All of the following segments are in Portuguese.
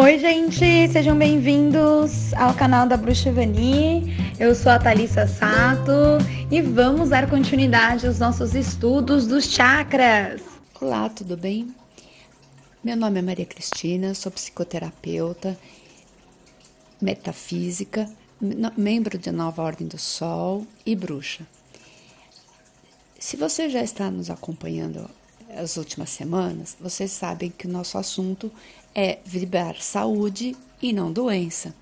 Oi, gente! Sejam bem-vindos ao canal da Bruxa Vani. Eu sou a Thalissa Sato e vamos dar continuidade aos nossos estudos dos chakras. Olá, tudo bem? Meu nome é Maria Cristina, sou psicoterapeuta, metafísica, membro da Nova Ordem do Sol e bruxa. Se você já está nos acompanhando as últimas semanas, vocês sabem que o nosso assunto é vibrar saúde e não doença.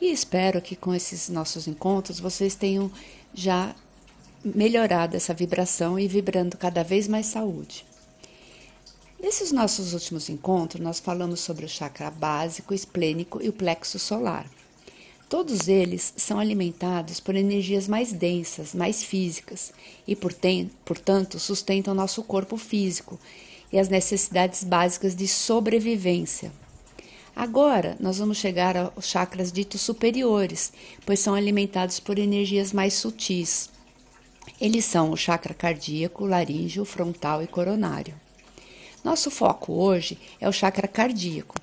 E espero que com esses nossos encontros vocês tenham já melhorado essa vibração e vibrando cada vez mais saúde. Nesses nossos últimos encontros, nós falamos sobre o chakra básico, esplênico e o plexo solar. Todos eles são alimentados por energias mais densas, mais físicas, e, portanto, sustentam nosso corpo físico e as necessidades básicas de sobrevivência. Agora, nós vamos chegar aos chakras ditos superiores, pois são alimentados por energias mais sutis. Eles são o chakra cardíaco, laríngeo, frontal e coronário. Nosso foco hoje é o chakra cardíaco.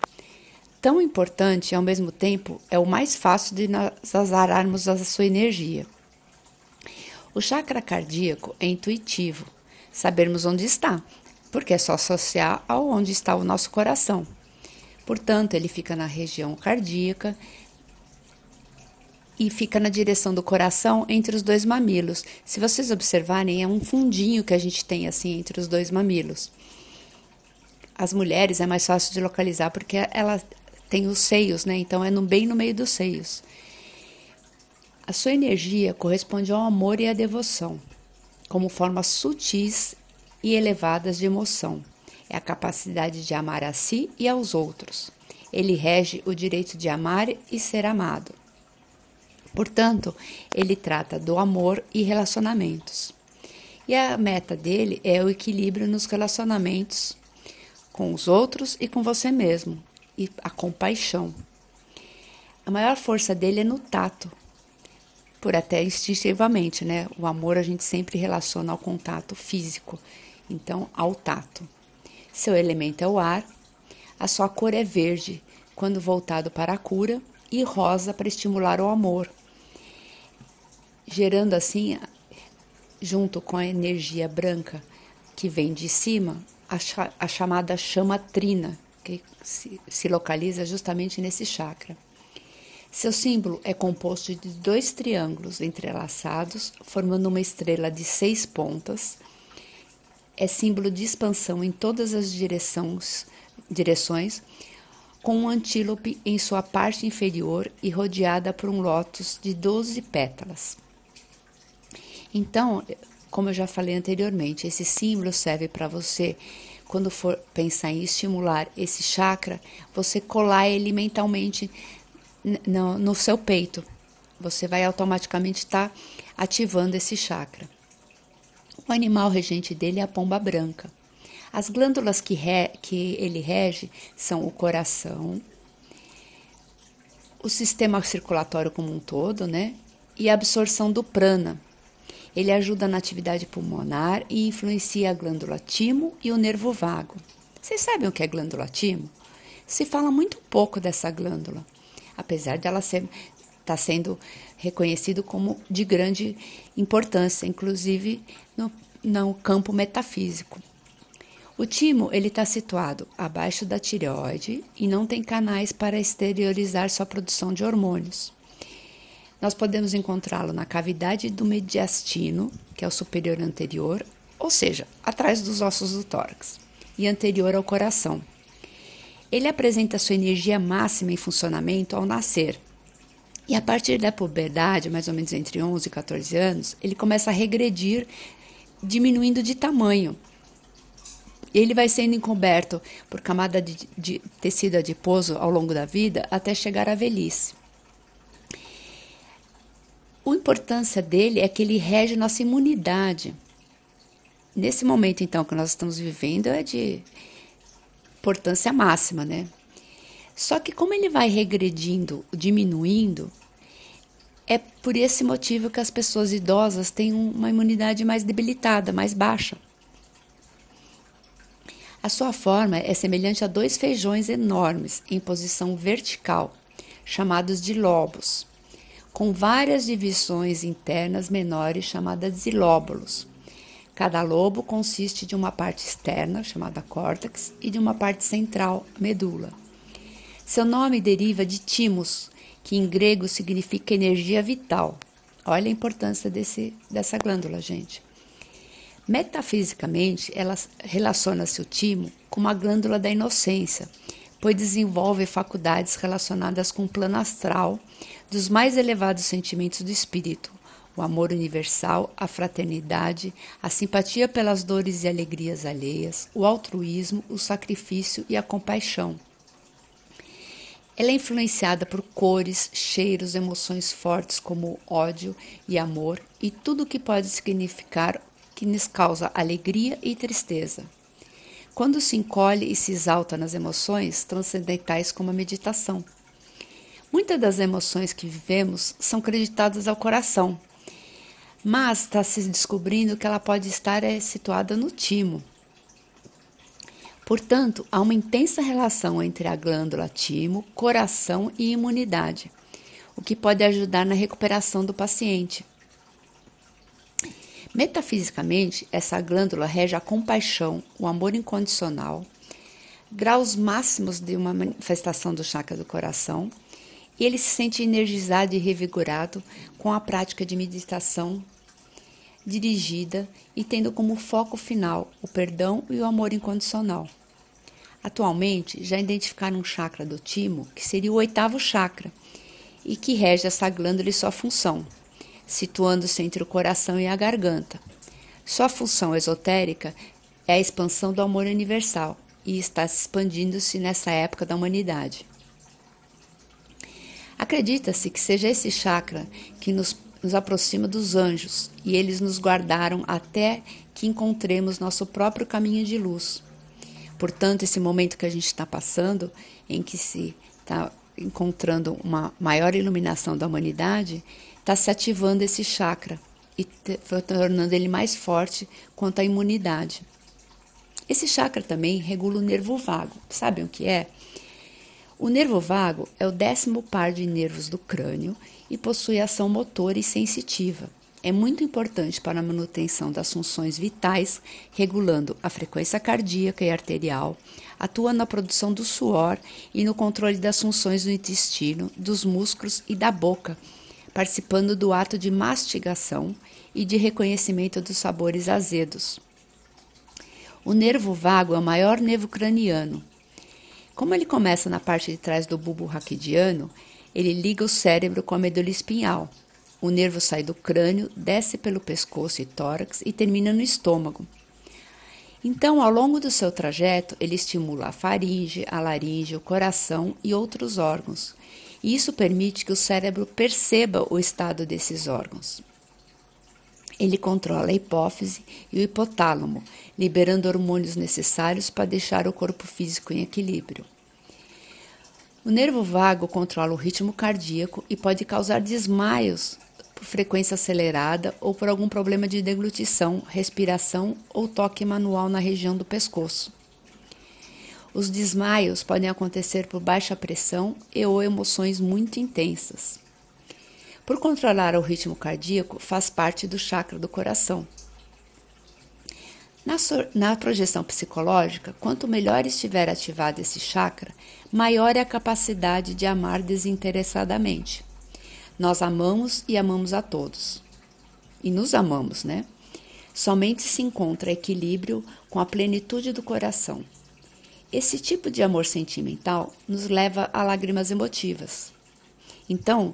Tão importante e, ao mesmo tempo, é o mais fácil de nós azararmos a sua energia. O chakra cardíaco é intuitivo, sabermos onde está, porque é só associar ao onde está o nosso coração. Portanto, ele fica na região cardíaca e fica na direção do coração entre os dois mamilos. Se vocês observarem, é um fundinho que a gente tem assim entre os dois mamilos. As mulheres é mais fácil de localizar porque elas tem os seios, né? Então é bem no meio dos seios. A sua energia corresponde ao amor e à devoção, como formas sutis e elevadas de emoção. É a capacidade de amar a si e aos outros. Ele rege o direito de amar e ser amado. Portanto, ele trata do amor e relacionamentos. E a meta dele é o equilíbrio nos relacionamentos com os outros e com você mesmo. E a compaixão. A maior força dele é no tato, por até instintivamente, né? O amor a gente sempre relaciona ao contato físico, então ao tato. Seu elemento é o ar, a sua cor é verde, quando voltado para a cura, e rosa para estimular o amor, gerando assim, junto com a energia branca que vem de cima, a chamada chama trina, que se localiza justamente nesse chakra. Seu símbolo é composto de 2 triângulos entrelaçados, formando uma estrela de 6 pontas. É símbolo de expansão em todas as direções, com um antílope em sua parte inferior e rodeada por um lótus de 12 pétalas. Então, como eu já falei anteriormente, esse símbolo serve para você. Quando for pensar em estimular esse chakra, você colar ele mentalmente no seu peito. Você vai automaticamente estar ativando esse chakra. O animal regente dele é a pomba branca. As glândulas que ele rege são o coração, o sistema circulatório como um todo, né? E a absorção do prana. Ele ajuda na atividade pulmonar e influencia a glândula timo e o nervo vago. Vocês sabem o que é glândula timo? Se fala muito pouco dessa glândula, apesar dela estar sendo reconhecida como de grande importância, inclusive no campo metafísico. O timo está situado abaixo da tireoide e não tem canais para exteriorizar sua produção de hormônios. Nós podemos encontrá-lo na cavidade do mediastino, que é o superior anterior, ou seja, atrás dos ossos do tórax, e anterior ao coração. Ele apresenta sua energia máxima em funcionamento ao nascer. E a partir da puberdade, mais ou menos entre 11 e 14 anos, ele começa a regredir, diminuindo de tamanho. Ele vai sendo encoberto por camada de tecido adiposo ao longo da vida, até chegar à velhice. A importância dele é que ele rege nossa imunidade. Nesse momento, então, que nós estamos vivendo é de importância máxima, né? Só que como ele vai regredindo, diminuindo, é por esse motivo que as pessoas idosas têm uma imunidade mais debilitada, mais baixa. A sua forma é semelhante a dois feijões enormes em posição vertical, chamados de lobos, com várias divisões internas menores chamadas de lóbulos. Cada lobo consiste de uma parte externa, chamada córtex, e de uma parte central, medula. Seu nome deriva de timos, que em grego significa energia vital. Olha a importância dessa glândula, gente. Metafisicamente, ela relaciona-se o timo com uma glândula da inocência, pois desenvolve faculdades relacionadas com o plano astral dos mais elevados sentimentos do espírito, o amor universal, a fraternidade, a simpatia pelas dores e alegrias alheias, o altruísmo, o sacrifício e a compaixão. Ela é influenciada por cores, cheiros, emoções fortes como ódio e amor e tudo o que pode significar que nos causa alegria e tristeza. Quando se encolhe e se exalta nas emoções transcendentais como a meditação. Muitas das emoções que vivemos são creditadas ao coração, mas está se descobrindo que ela pode estar situada no timo. Portanto, há uma intensa relação entre a glândula timo, coração e imunidade, o que pode ajudar na recuperação do paciente. Metafisicamente, essa glândula rege a compaixão, o amor incondicional, graus máximos de uma manifestação do chakra do coração, e ele se sente energizado e revigorado com a prática de meditação dirigida e tendo como foco final o perdão e o amor incondicional. Atualmente, já identificaram um chakra do timo, que seria o 8º chakra, e que rege essa glândula e sua função, situando-se entre o coração e a garganta. Sua função esotérica é a expansão do amor universal e está se expandindo-se nessa época da humanidade. Acredita-se que seja esse chakra que nos aproxima dos anjos e eles nos guardaram até que encontremos nosso próprio caminho de luz. Portanto, esse momento que a gente está passando, em que se está encontrando uma maior iluminação da humanidade, está se ativando esse chakra e tornando ele mais forte quanto à imunidade. Esse chakra também regula o nervo vago. Sabem o que é? O nervo vago é o 10º par de nervos do crânio e possui ação motora e sensitiva. É muito importante para a manutenção das funções vitais, regulando a frequência cardíaca e arterial, atua na produção do suor e no controle das funções do intestino, dos músculos e da boca, participando do ato de mastigação e de reconhecimento dos sabores azedos. O nervo vago é o maior nervo craniano. Como ele começa na parte de trás do bulbo raquidiano, ele liga o cérebro com a medula espinhal. O nervo sai do crânio, desce pelo pescoço e tórax e termina no estômago. Então, ao longo do seu trajeto, ele estimula a faringe, a laringe, o coração e outros órgãos. E isso permite que o cérebro perceba o estado desses órgãos. Ele controla a hipófise e o hipotálamo, liberando hormônios necessários para deixar o corpo físico em equilíbrio. O nervo vago controla o ritmo cardíaco e pode causar desmaios por frequência acelerada ou por algum problema de deglutição, respiração ou toque manual na região do pescoço. Os desmaios podem acontecer por baixa pressão e ou emoções muito intensas. Por controlar o ritmo cardíaco, faz parte do chakra do coração. Na projeção psicológica, quanto melhor estiver ativado esse chakra, maior é a capacidade de amar desinteressadamente. Nós amamos e amamos a todos. E nos amamos, né? Somente se encontra equilíbrio com a plenitude do coração. Esse tipo de amor sentimental nos leva a lágrimas emotivas. Então,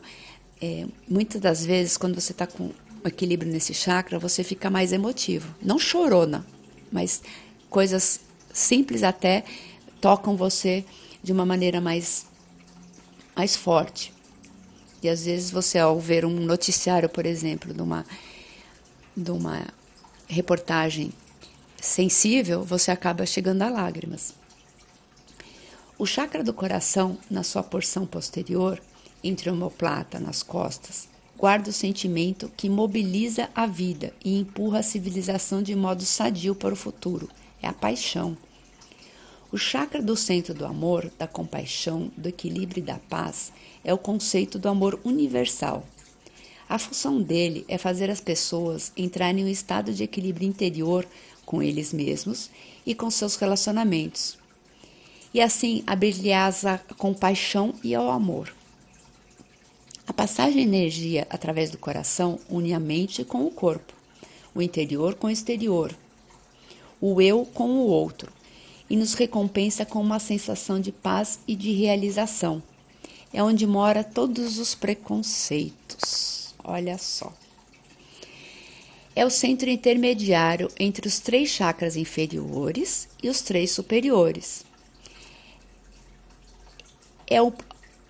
muitas das vezes, quando você está com equilíbrio nesse chakra, você fica mais emotivo. Não chorona, mas coisas simples até tocam você de uma maneira mais forte. E às vezes você, ao ver um noticiário, por exemplo, de uma reportagem sensível, você acaba chegando a lágrimas. O chakra do coração, na sua porção posterior, entre a omoplata nas costas, guarda o sentimento que mobiliza a vida e empurra a civilização de modo sadio para o futuro. É a paixão. O chakra do centro do amor, da compaixão, do equilíbrio e da paz é o conceito do amor universal. A função dele é fazer as pessoas entrarem em um estado de equilíbrio interior com eles mesmos e com seus relacionamentos, e assim abrir-lhes a compaixão e ao amor. A passagem de energia através do coração une a mente com o corpo, o interior com o exterior, o eu com o outro, e nos recompensa com uma sensação de paz e de realização. É onde mora todos os preconceitos. Olha só. É o centro intermediário entre os 3 chakras inferiores e os 3 superiores. É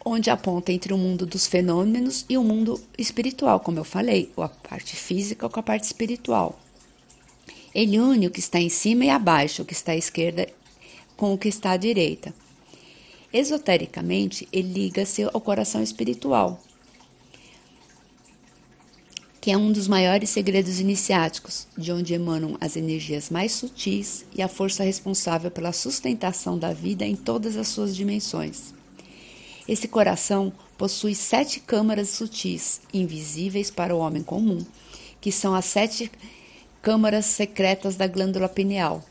onde aponta entre o mundo dos fenômenos e o mundo espiritual, como eu falei, ou a parte física com a parte espiritual. Ele une o que está em cima e abaixo, o que está à esquerda com o que está à direita. Esotericamente, ele liga-se ao coração espiritual, que é um dos maiores segredos iniciáticos, de onde emanam as energias mais sutis e a força responsável pela sustentação da vida em todas as suas dimensões. Esse coração possui 7 câmaras sutis, invisíveis para o homem comum, que são as 7 câmaras secretas da glândula pineal,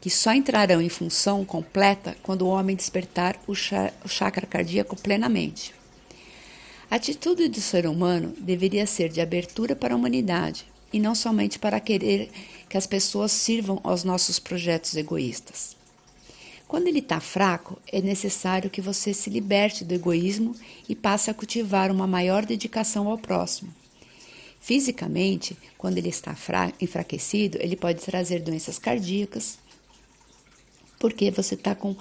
que só entrarão em função completa quando o homem despertar o chakra cardíaco plenamente. A atitude do ser humano deveria ser de abertura para a humanidade, e não somente para querer que as pessoas sirvam aos nossos projetos egoístas. Quando ele está fraco, é necessário que você se liberte do egoísmo e passe a cultivar uma maior dedicação ao próximo. Fisicamente, quando ele está enfraquecido, ele pode trazer doenças cardíacas, porque você está com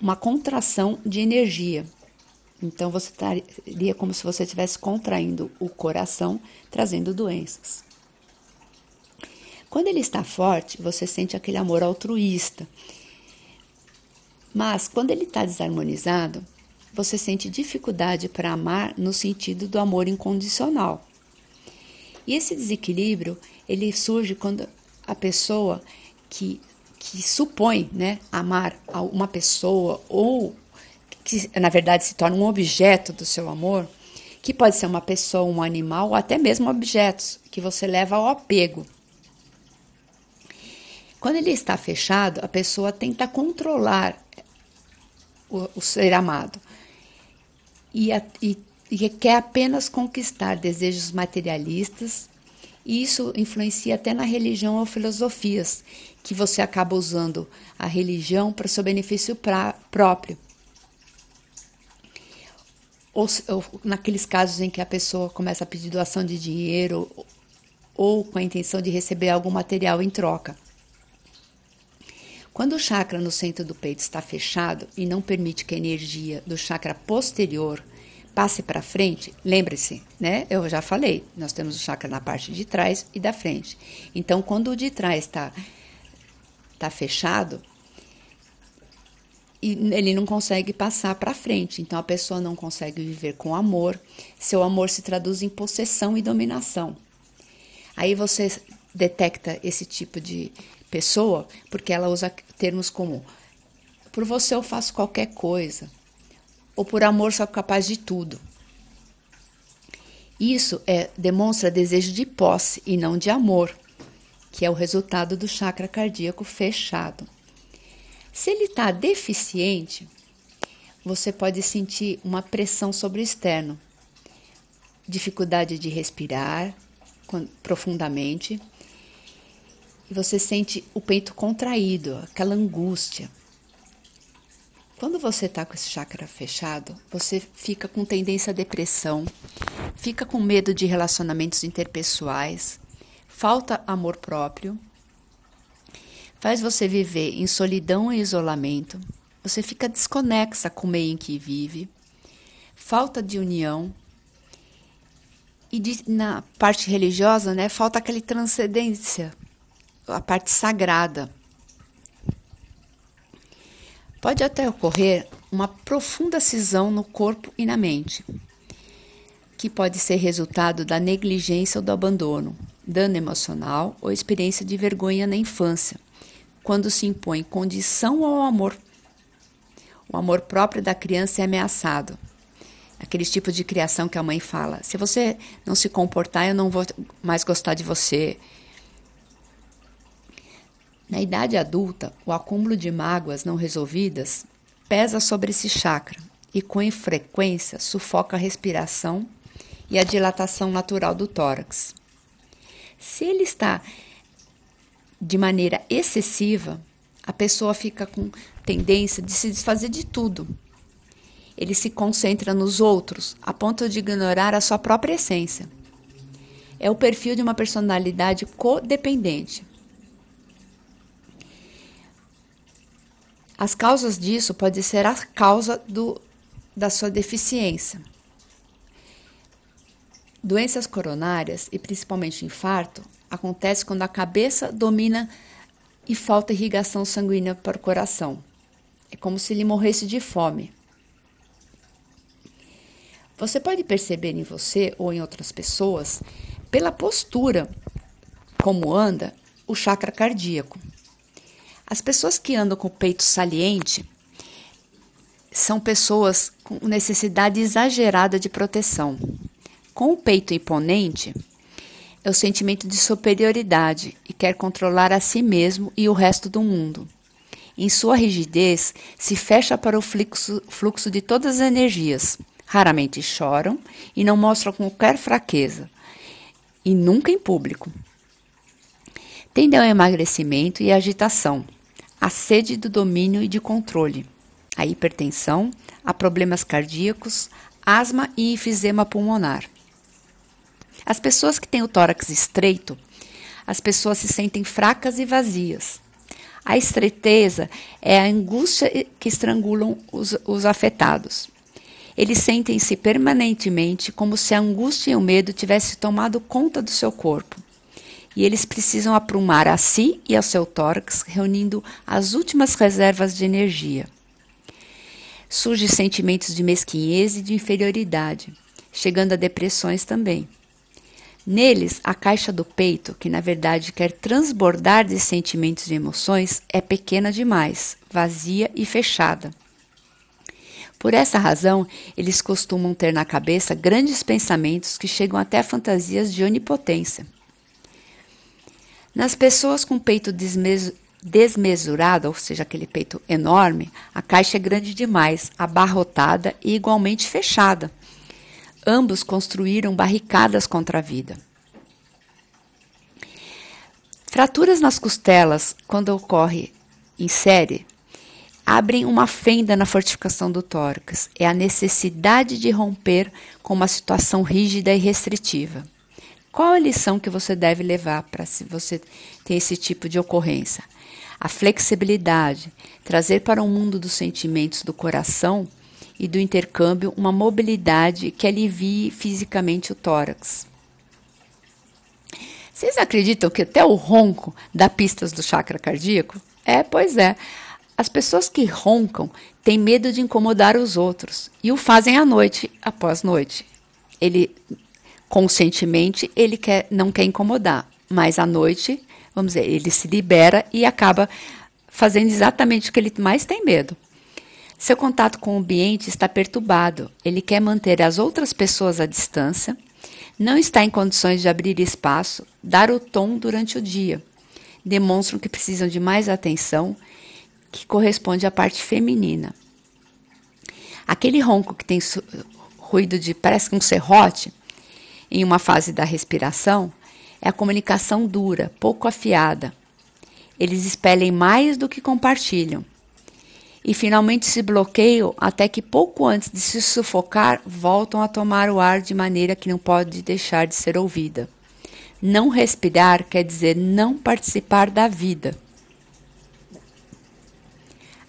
uma contração de energia. Então, você estaria como se você estivesse contraindo o coração, trazendo doenças. Quando ele está forte, você sente aquele amor altruísta. Mas, quando ele está desarmonizado, você sente dificuldade para amar no sentido do amor incondicional. E esse desequilíbrio, ele surge quando a pessoa que supõe, né, amar uma pessoa, ou que, na verdade, se torna um objeto do seu amor, que pode ser uma pessoa, um animal, ou até mesmo objetos, que você leva ao apego. Quando ele está fechado, a pessoa tenta controlar o ser amado e quer apenas conquistar desejos materialistas, e isso influencia até na religião ou filosofias, que você acaba usando a religião para seu benefício próprio. Ou naqueles casos em que a pessoa começa a pedir doação de dinheiro ou com a intenção de receber algum material em troca. Quando o chakra no centro do peito está fechado e não permite que a energia do chakra posterior passe para frente, lembre-se, né? Eu já falei, nós temos o chakra na parte de trás e da frente. Então, quando o de trás está fechado, ele não consegue passar para frente. Então, a pessoa não consegue viver com amor. Seu amor se traduz em possessão e dominação. Aí você detecta esse tipo de pessoa, porque ela usa termos como: por você eu faço qualquer coisa, ou por amor sou capaz de tudo. Isso demonstra desejo de posse e não de amor, que é o resultado do chakra cardíaco fechado. Se ele está deficiente, você pode sentir uma pressão sobre o externo, dificuldade de respirar profundamente, e você sente o peito contraído, aquela angústia. Quando você está com esse chakra fechado, você fica com tendência à depressão, fica com medo de relacionamentos interpessoais, falta amor próprio, faz você viver em solidão e isolamento, você fica desconexa com o meio em que vive, falta de união. E na parte religiosa, né, falta aquela transcendência, a parte sagrada. Pode até ocorrer uma profunda cisão no corpo e na mente, que pode ser resultado da negligência ou do abandono, dano emocional ou experiência de vergonha na infância, quando se impõe condição ao amor o amor próprio da criança é ameaçado. Aquele tipo de criação que a mãe fala, se você não se comportar, eu não vou mais gostar de você. Na idade adulta, o acúmulo de mágoas não resolvidas pesa sobre esse chakra e, com frequência, sufoca a respiração e a dilatação natural do tórax. Se ele está de maneira excessiva, a pessoa fica com tendência de se desfazer de tudo. Ele se concentra nos outros, a ponto de ignorar a sua própria essência. É o perfil de uma personalidade codependente. As causas disso podem ser a causa da sua deficiência. Doenças coronárias, e principalmente infarto, acontece quando a cabeça domina e falta irrigação sanguínea para o coração. É como se ele morresse de fome. Você pode perceber em você ou em outras pessoas, pela postura como anda, o chakra cardíaco. As pessoas que andam com o peito saliente são pessoas com necessidade exagerada de proteção. Com o peito imponente, é o sentimento de superioridade e quer controlar a si mesmo e o resto do mundo. Em sua rigidez, se fecha para o fluxo de todas as energias. Raramente choram e não mostram qualquer fraqueza, e nunca em público. Tendem ao emagrecimento e agitação, à sede do domínio e de controle, à hipertensão, a problemas cardíacos, asma e enfisema pulmonar. As pessoas que têm o tórax estreito, as pessoas se sentem fracas e vazias. A estreiteza é a angústia que estrangulam os afetados. Eles sentem-se permanentemente como se a angústia e o medo tivessem tomado conta do seu corpo. E eles precisam aprumar a si e ao seu tórax, reunindo as últimas reservas de energia. Surgem sentimentos de mesquinhez e de inferioridade, chegando a depressões também. Neles, a caixa do peito, que na verdade quer transbordar de sentimentos e emoções, é pequena demais, vazia e fechada. Por essa razão, eles costumam ter na cabeça grandes pensamentos que chegam até fantasias de onipotência. Nas pessoas com peito desmesurado, ou seja, aquele peito enorme, a caixa é grande demais, abarrotada e igualmente fechada. Ambos construíram barricadas contra a vida. Fraturas nas costelas, quando ocorre em série, abrem uma fenda na fortificação do tórax. É a necessidade de romper com uma situação rígida e restritiva. Qual a lição que você deve levar para se você tem esse tipo de ocorrência? A flexibilidade, trazer para o mundo dos sentimentos do coração e do intercâmbio uma mobilidade que alivie fisicamente o tórax. Vocês acreditam que até o ronco dá pistas do chakra cardíaco? É, pois é. As pessoas que roncam têm medo de incomodar os outros e o fazem à noite, após noite. Ele, conscientemente, não quer incomodar, mas à noite, vamos dizer, ele se libera e acaba fazendo exatamente o que ele mais tem medo. Seu contato com o ambiente está perturbado, ele quer manter as outras pessoas à distância, não está em condições de abrir espaço, dar o tom durante o dia. Demonstram que precisam de mais atenção, que corresponde à parte feminina. Aquele ronco que tem ruído de, parece um serrote, em uma fase da respiração, é a comunicação dura, pouco afiada. Eles expelem mais do que compartilham. E finalmente se bloqueiam até que pouco antes de se sufocar, voltam a tomar o ar de maneira que não pode deixar de ser ouvida. Não respirar quer dizer não participar da vida.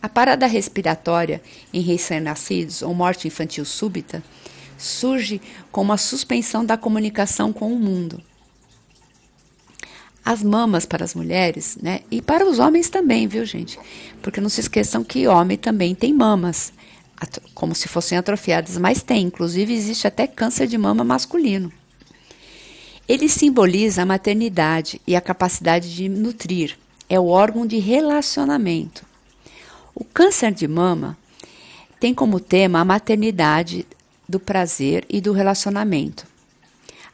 A parada respiratória em recém-nascidos ou morte infantil súbita surge como a suspensão da comunicação com o mundo. As mamas para as mulheres, né? E para os homens também, viu, gente? Porque não se esqueçam que homem também tem mamas, como se fossem atrofiadas, mas tem. Inclusive, existe até câncer de mama masculino. Ele simboliza a maternidade e a capacidade de nutrir. É o órgão de relacionamento. O câncer de mama tem como tema a maternidade do prazer e do relacionamento.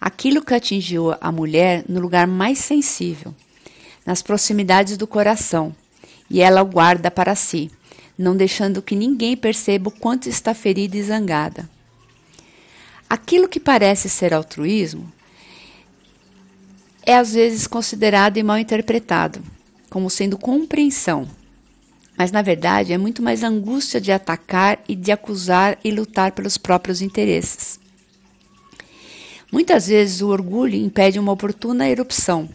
Aquilo que atingiu a mulher no lugar mais sensível, nas proximidades do coração, e ela o guarda para si, não deixando que ninguém perceba o quanto está ferida e zangada. Aquilo que parece ser altruísmo é às vezes considerado e mal interpretado, como sendo compreensão. Mas, na verdade, é muito mais angústia de atacar e de acusar e lutar pelos próprios interesses. Muitas vezes o orgulho impede uma oportuna erupção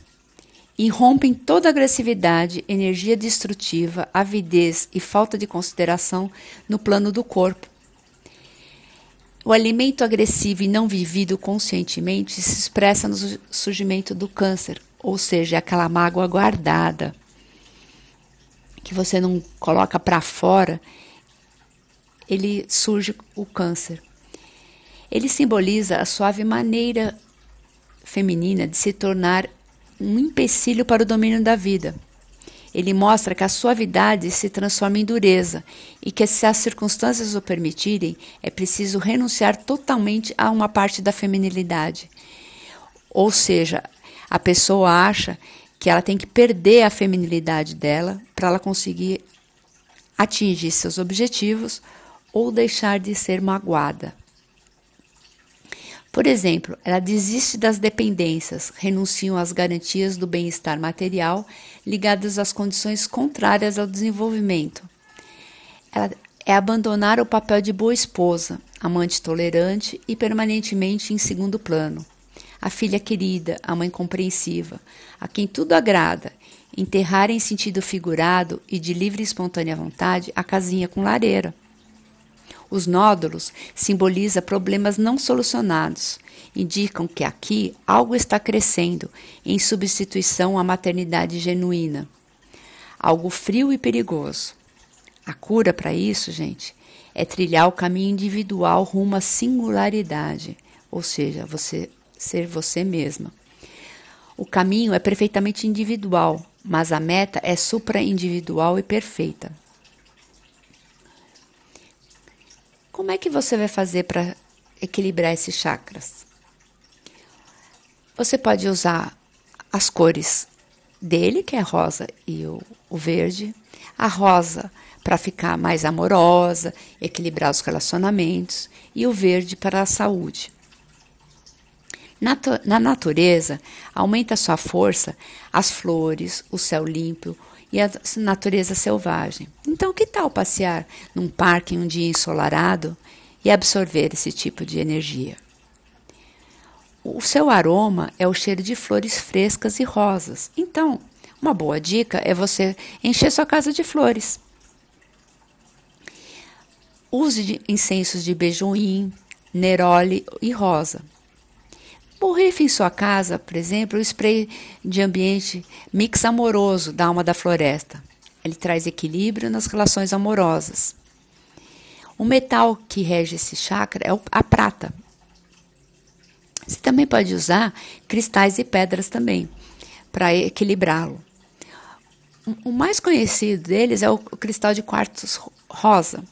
e rompe em toda agressividade, energia destrutiva, avidez e falta de consideração no plano do corpo. O alimento agressivo e não vivido conscientemente se expressa no surgimento do câncer, ou seja, aquela mágoa guardada, que você não coloca para fora, ele surge o câncer. Ele simboliza a suave maneira feminina de se tornar um empecilho para o domínio da vida. Ele mostra que a suavidade se transforma em dureza e que, se as circunstâncias o permitirem, é preciso renunciar totalmente a uma parte da feminilidade. Ou seja, a pessoa acha que ela tem que perder a feminilidade dela para ela conseguir atingir seus objetivos ou deixar de ser magoada. Por exemplo, ela desiste das dependências, renuncia às garantias do bem-estar material ligadas às condições contrárias ao desenvolvimento. Ela é abandonar o papel de boa esposa, amante tolerante e permanentemente em segundo plano. A filha querida, a mãe compreensiva, a quem tudo agrada, enterrar em sentido figurado e de livre e espontânea vontade a casinha com lareira. Os nódulos simbolizam problemas não solucionados, indicam que aqui algo está crescendo em substituição à maternidade genuína, algo frio e perigoso. A cura para isso, gente, é trilhar o caminho individual rumo à singularidade, ou seja, você ser você mesma. O caminho é perfeitamente individual, mas a meta é supra-individual e perfeita. Como é que você vai fazer para equilibrar esses chakras? Você pode usar as cores dele, que é rosa e o verde. A rosa para ficar mais amorosa, equilibrar os relacionamentos, e o verde para a saúde. Na natureza, aumenta sua força as flores, o céu limpo e a natureza selvagem. Então, que tal passear num parque em um dia ensolarado e absorver esse tipo de energia? O seu aroma é o cheiro de flores frescas e rosas. Então, uma boa dica é você encher sua casa de flores. Use de incensos de beijoim, neroli e rosa. Borrife em sua casa, por exemplo, o spray de ambiente mix amoroso da alma da floresta. Ele traz equilíbrio nas relações amorosas. O metal que rege esse chakra é a prata. Você também pode usar cristais e pedras também, para equilibrá-lo. O mais conhecido deles é o cristal de quartzo rosa,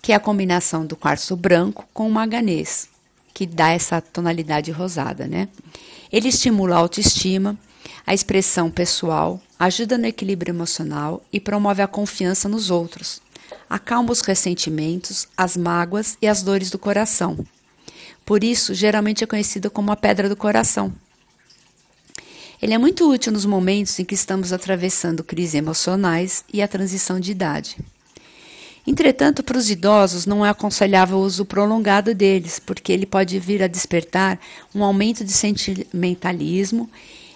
que é a combinação do quartzo branco com o manganês, que dá essa tonalidade rosada, né? Ele estimula a autoestima, a expressão pessoal, ajuda no equilíbrio emocional e promove a confiança nos outros. Acalma os ressentimentos, as mágoas e as dores do coração. Por isso, geralmente é conhecido como a pedra do coração. Ele é muito útil nos momentos em que estamos atravessando crises emocionais e a transição de idade. Entretanto, para os idosos não é aconselhável o uso prolongado deles, porque ele pode vir a despertar um aumento de sentimentalismo,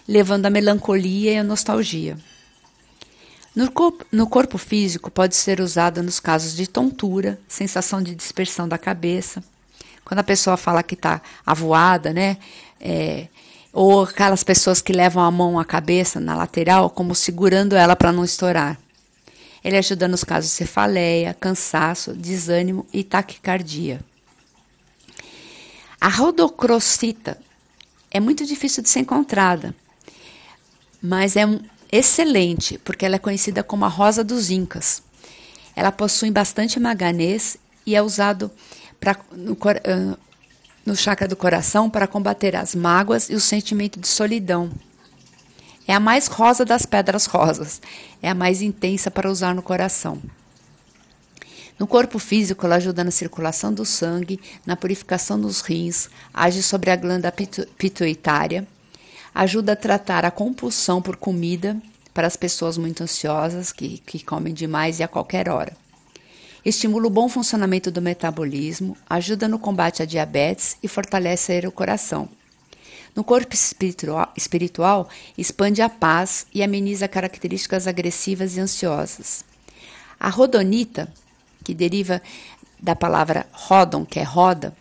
levando à melancolia e à nostalgia. No corpo físico, pode ser usado nos casos de tontura, sensação de dispersão da cabeça, quando a pessoa fala que está avoada, né? Ou aquelas pessoas que levam a mão à cabeça, na lateral, como segurando ela para não estourar. Ele ajuda nos casos de cefaleia, cansaço, desânimo e taquicardia. A rodocrocita é muito difícil de ser encontrada, mas é excelente, porque ela é conhecida como a rosa dos Incas. Ela possui bastante manganês e é usado no chakra do coração para combater as mágoas e o sentimento de solidão. É a mais rosa das pedras rosas. É a mais intensa para usar no coração. No corpo físico, ela ajuda na circulação do sangue, na purificação dos rins, age sobre a glândula pituitária, ajuda a tratar a compulsão por comida para as pessoas muito ansiosas, que comem demais e a qualquer hora. Estimula o bom funcionamento do metabolismo, ajuda no combate à diabetes e fortalece o coração. No corpo espiritual, expande a paz e ameniza características agressivas e ansiosas. A rodonita, que deriva da palavra rodon, que é roda,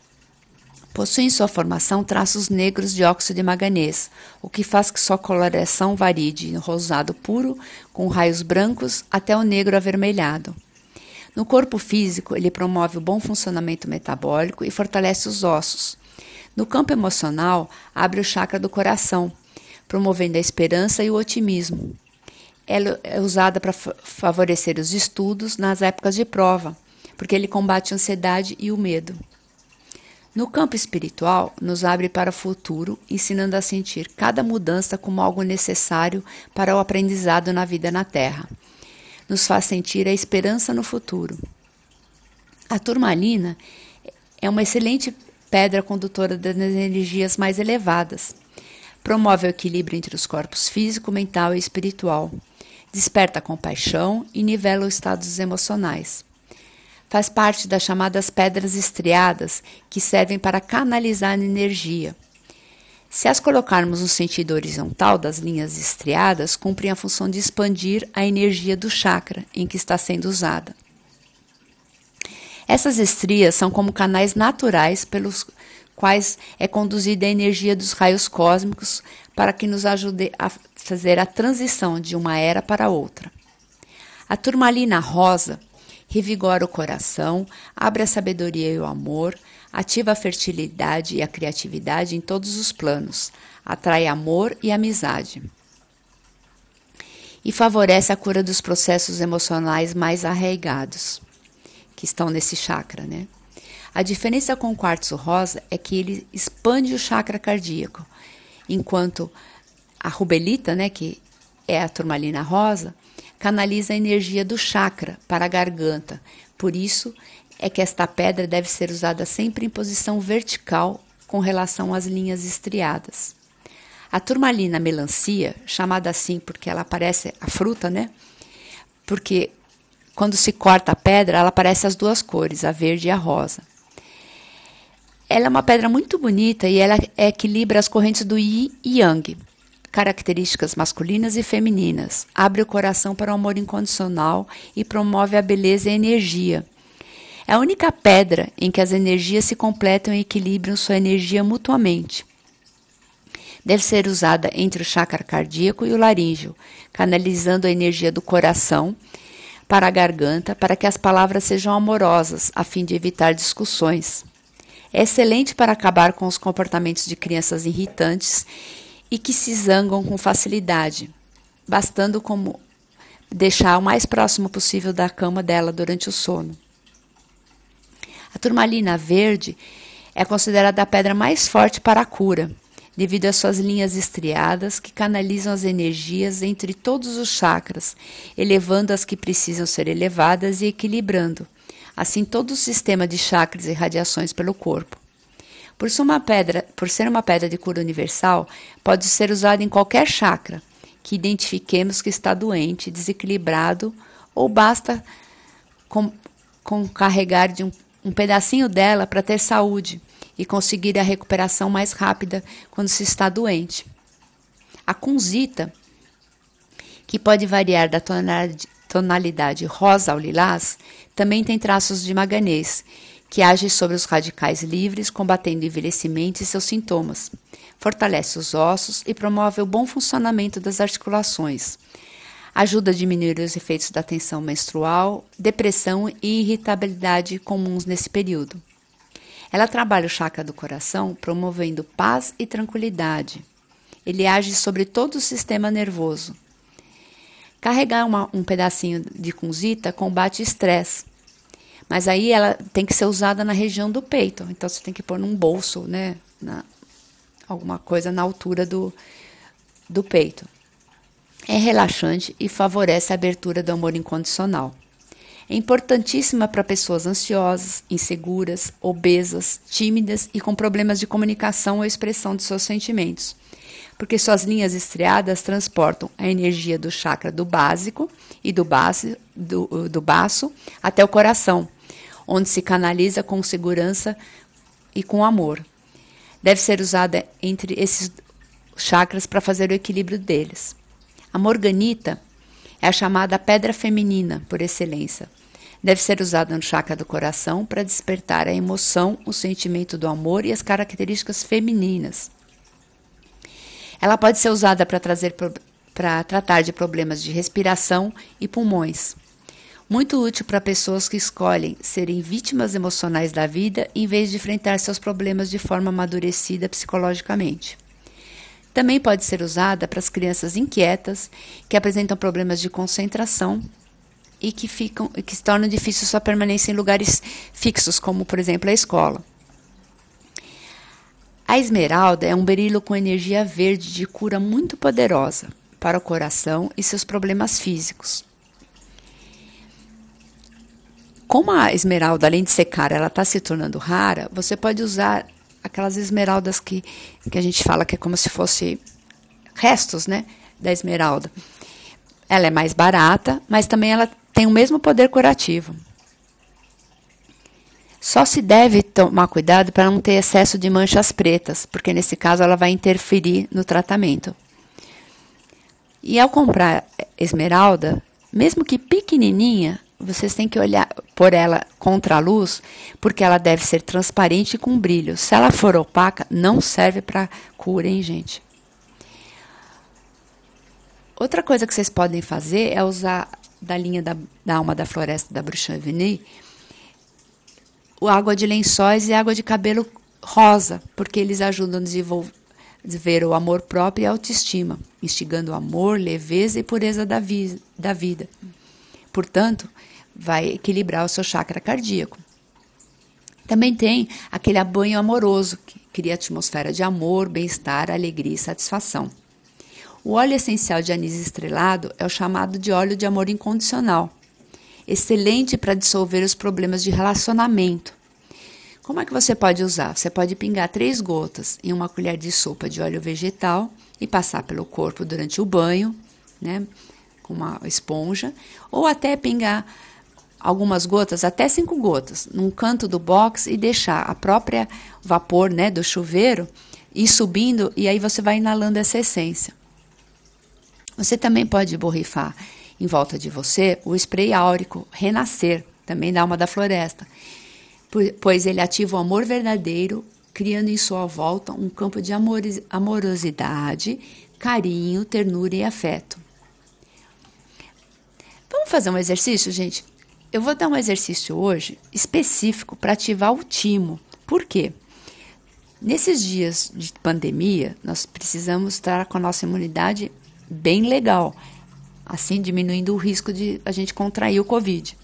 possui em sua formação traços negros de óxido de manganês, o que faz que sua coloração varie de rosado puro, com raios brancos, até o negro avermelhado. No corpo físico, ele promove o bom funcionamento metabólico e fortalece os ossos. No campo emocional, abre o chakra do coração, promovendo a esperança e o otimismo. Ela é usada para favorecer os estudos nas épocas de prova, porque ele combate a ansiedade e o medo. No campo espiritual, nos abre para o futuro, ensinando a sentir cada mudança como algo necessário para o aprendizado na vida na Terra. Nos faz sentir a esperança no futuro. A turmalina é uma excelente pedra condutora das energias mais elevadas. Promove o equilíbrio entre os corpos físico, mental e espiritual. Desperta a compaixão e nivela os estados emocionais. Faz parte das chamadas pedras estriadas, que servem para canalizar a energia. Se as colocarmos no sentido horizontal das linhas estriadas, cumprem a função de expandir a energia do chakra em que está sendo usada. Essas estrias são como canais naturais pelos quais é conduzida a energia dos raios cósmicos para que nos ajude a fazer a transição de uma era para outra. A turmalina rosa revigora o coração, abre a sabedoria e o amor, ativa a fertilidade e a criatividade em todos os planos, atrai amor e amizade e favorece a cura dos processos emocionais mais arraigados, que estão nesse chakra, né? A diferença com o quartzo rosa é que ele expande o chakra cardíaco, enquanto a rubelita, né, que é a turmalina rosa, canaliza a energia do chakra para a garganta. Por isso é que esta pedra deve ser usada sempre em posição vertical com relação às linhas estriadas. A turmalina melancia, chamada assim porque ela parece a fruta, né? Porque quando se corta a pedra, ela parece as duas cores, a verde e a rosa. Ela é uma pedra muito bonita e ela equilibra as correntes do Yin e Yang, características masculinas e femininas, abre o coração para o amor incondicional e promove a beleza e a energia. É a única pedra em que as energias se completam e equilibram sua energia mutuamente. Deve ser usada entre o chakra cardíaco e o laríngeo, canalizando a energia do coração para a garganta, para que as palavras sejam amorosas, a fim de evitar discussões. É excelente para acabar com os comportamentos de crianças irritantes e que se zangam com facilidade, bastando como deixar o mais próximo possível da cama dela durante o sono. A turmalina verde é considerada a pedra mais forte para a cura, devido às suas linhas estriadas que canalizam as energias entre todos os chakras, elevando as que precisam ser elevadas e equilibrando, assim todo o sistema de chakras e radiações pelo corpo. Por ser uma pedra de cura universal, pode ser usada em qualquer chakra que identifiquemos que está doente, desequilibrado, ou basta carregar de um pedacinho dela para ter saúde e conseguir a recuperação mais rápida quando se está doente. A kunzita, que pode variar da tonalidade rosa ao lilás, também tem traços de manganês, que age sobre os radicais livres, combatendo o envelhecimento e seus sintomas. Fortalece os ossos e promove o bom funcionamento das articulações. Ajuda a diminuir os efeitos da tensão menstrual, depressão e irritabilidade comuns nesse período. Ela trabalha o chakra do coração, promovendo paz e tranquilidade. Ele age sobre todo o sistema nervoso. Carregar um pedacinho de kunzita combate estresse. Mas aí ela tem que ser usada na região do peito. Então, você tem que pôr num bolso, né? Alguma coisa na altura do peito. É relaxante e favorece a abertura do amor incondicional. É importantíssima para pessoas ansiosas, inseguras, obesas, tímidas e com problemas de comunicação ou expressão de seus sentimentos, porque suas linhas estriadas transportam a energia do chakra do básico e do baço até o coração, onde se canaliza com segurança e com amor. Deve ser usada entre esses chakras para fazer o equilíbrio deles. A morganita é a chamada pedra feminina, por excelência. Deve ser usada no chakra do coração para despertar a emoção, o sentimento do amor e as características femininas. Ela pode ser usada para tratar de problemas de respiração e pulmões. Muito útil para pessoas que escolhem serem vítimas emocionais da vida em vez de enfrentar seus problemas de forma amadurecida psicologicamente. Também pode ser usada para as crianças inquietas, que apresentam problemas de concentração e que se tornam difícil sua permanência em lugares fixos, como, por exemplo, a escola. A esmeralda é um berilo com energia verde de cura muito poderosa para o coração e seus problemas físicos. Como a esmeralda, além de ser cara, ela está se tornando rara, você pode usar aquelas esmeraldas que a gente fala que é como se fosse restos, né, da esmeralda. Ela é mais barata, mas também ela tem o mesmo poder curativo. Só se deve tomar cuidado para não ter excesso de manchas pretas, porque nesse caso ela vai interferir no tratamento. E ao comprar esmeralda, mesmo que pequenininha, vocês têm que olhar por ela contra a luz, porque ela deve ser transparente e com brilho. Se ela for opaca, não serve para cura, hein, gente? Outra coisa que vocês podem fazer é usar da linha da alma da floresta da Bruxa Vani, água de lençóis e água de cabelo rosa, porque eles ajudam a desenvolver o amor próprio e a autoestima, instigando o amor, leveza e pureza da vida. Portanto, vai equilibrar o seu chakra cardíaco. Também tem aquele banho amoroso, que cria atmosfera de amor, bem-estar, alegria e satisfação. O óleo essencial de anis estrelado é o chamado de óleo de amor incondicional, excelente para dissolver os problemas de relacionamento. Como é que você pode usar? Você pode pingar 3 gotas em uma colher de sopa de óleo vegetal e passar pelo corpo durante o banho, né? Uma esponja, ou até pingar algumas gotas, até 5 gotas, num canto do box e deixar a própria vapor, né, do chuveiro ir subindo, e aí você vai inalando essa essência. Você também pode borrifar em volta de você o spray áurico Renascer, também da alma da floresta, pois ele ativa o amor verdadeiro, criando em sua volta um campo de amorosidade, carinho, ternura e afeto. Vamos fazer um exercício, gente? Eu vou dar um exercício hoje específico para ativar o timo. Por quê? Nesses dias de pandemia, nós precisamos estar com a nossa imunidade bem legal, assim diminuindo o risco de a gente contrair o Covid.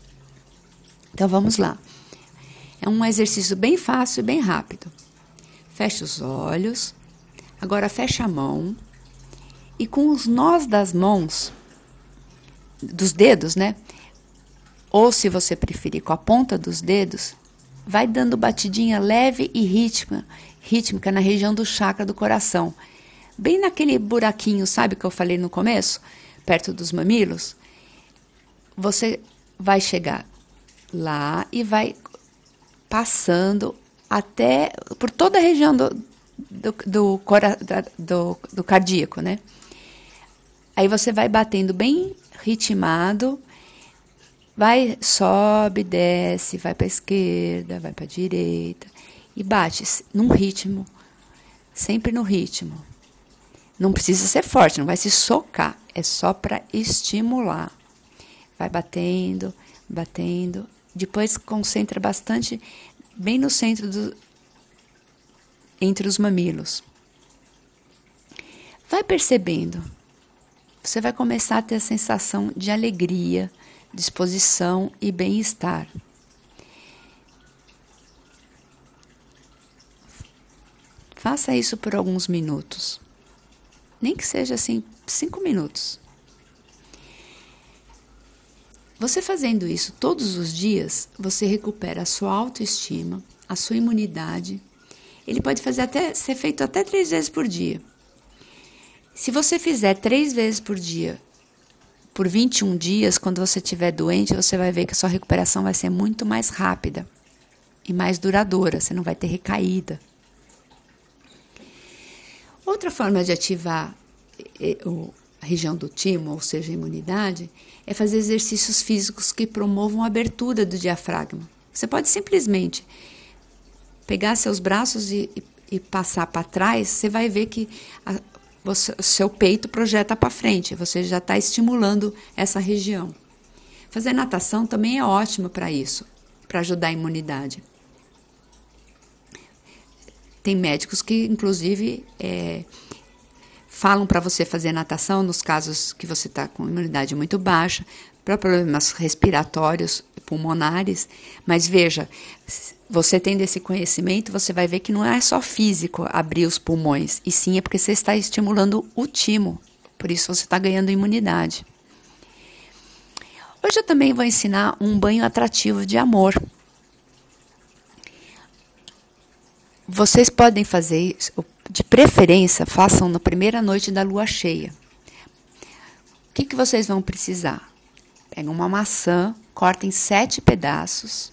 Então, vamos lá. É um exercício bem fácil e bem rápido. Fecha os olhos. Agora, fecha a mão. E com os nós das mãos, dos dedos, né? Ou se você preferir, com a ponta dos dedos, vai dando batidinha leve e rítmica na região do chakra do coração. Bem naquele buraquinho, sabe, que eu falei no começo? Perto dos mamilos. Você vai chegar lá e vai passando até por toda a região do cardíaco, né? Aí você vai batendo bem ritmado, vai, sobe, desce, vai para a esquerda, vai para a direita e bate num ritmo, sempre no ritmo. Não precisa ser forte, não vai se socar, é só para estimular. Vai batendo, batendo, depois concentra bastante bem no centro entre os mamilos. Vai percebendo você vai começar a ter a sensação de alegria, disposição e bem-estar. Faça isso por alguns minutos, nem que seja assim, 5 minutos. Você fazendo isso todos os dias, você recupera a sua autoestima, a sua imunidade. Ele pode ser feito até 3 vezes por dia. Se você fizer 3 vezes por dia, por 21 dias, quando você estiver doente, você vai ver que a sua recuperação vai ser muito mais rápida e mais duradoura, você não vai ter recaída. Outra forma de ativar a região do timo, ou seja, a imunidade, é fazer exercícios físicos que promovam a abertura do diafragma. Você pode simplesmente pegar seus braços e passar para trás, você vai ver que o seu peito projeta para frente, você já está estimulando essa região. Fazer natação também é ótimo para isso, para ajudar a imunidade. Tem médicos que, inclusive, falam para você fazer natação nos casos que você está com imunidade muito baixa, para problemas respiratórios e pulmonares. Mas veja, você tendo esse conhecimento, você vai ver que não é só físico abrir os pulmões, e sim é porque você está estimulando o timo, por isso você está ganhando imunidade. Hoje eu também vou ensinar um banho atrativo de amor. Vocês podem fazer isso. De preferência, façam na primeira noite da lua cheia. O que vocês vão precisar? Pega uma maçã, corta em 7 pedaços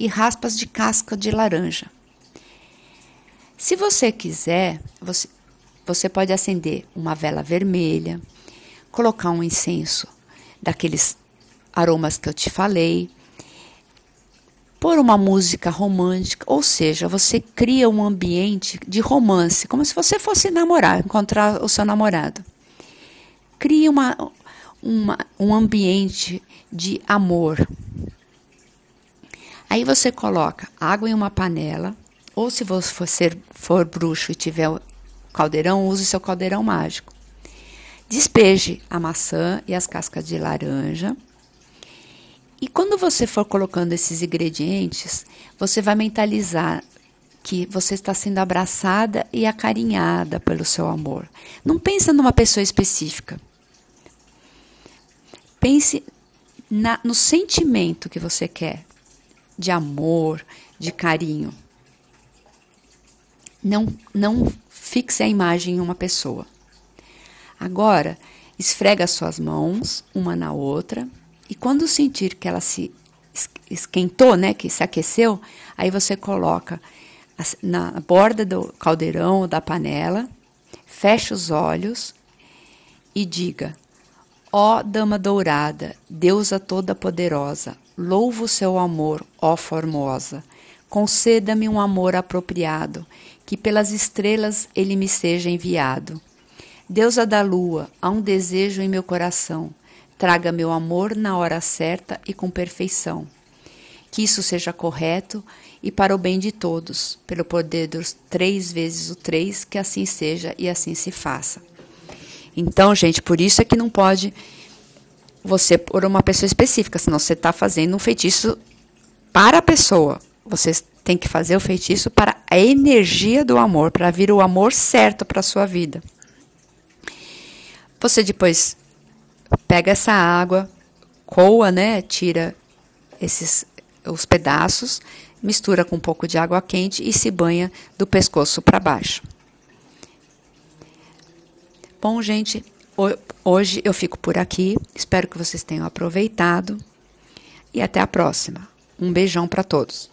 e raspas de casca de laranja. Se você quiser, você pode acender uma vela vermelha, colocar um incenso daqueles aromas que eu te falei, por uma música romântica, ou seja, você cria um ambiente de romance, como se você fosse encontrar o seu namorado. Cria um ambiente de amor. Aí você coloca água em uma panela, ou se você for bruxo e tiver caldeirão, use seu caldeirão mágico. Despeje a maçã e as cascas de laranja. E quando você for colocando esses ingredientes, você vai mentalizar que você está sendo abraçada e acarinhada pelo seu amor. Não pensa numa pessoa específica. Pense no sentimento que você quer, de amor, de carinho. Não fixe a imagem em uma pessoa. Agora, esfrega suas mãos uma na outra. E quando sentir que ela se esquentou, né, que se aqueceu, aí você coloca na borda do caldeirão ou da panela, fecha os olhos e diga: ó dama dourada, deusa toda poderosa, louvo o seu amor, ó formosa, conceda-me um amor apropriado, que pelas estrelas ele me seja enviado. Deusa da lua, há um desejo em meu coração, traga meu amor na hora certa e com perfeição. Que isso seja correto e para o bem de todos, pelo poder dos 3 vezes o 3, que assim seja e assim se faça. Então, gente, por isso é que não pode você pôr uma pessoa específica, senão você está fazendo um feitiço para a pessoa. Você tem que fazer o feitiço para a energia do amor, para vir o amor certo para a sua vida. Você depois pega essa água, coa, né? Tira os pedaços, mistura com um pouco de água quente e se banha do pescoço para baixo. Bom, gente, hoje eu fico por aqui. Espero que vocês tenham aproveitado e até a próxima. Um beijão para todos.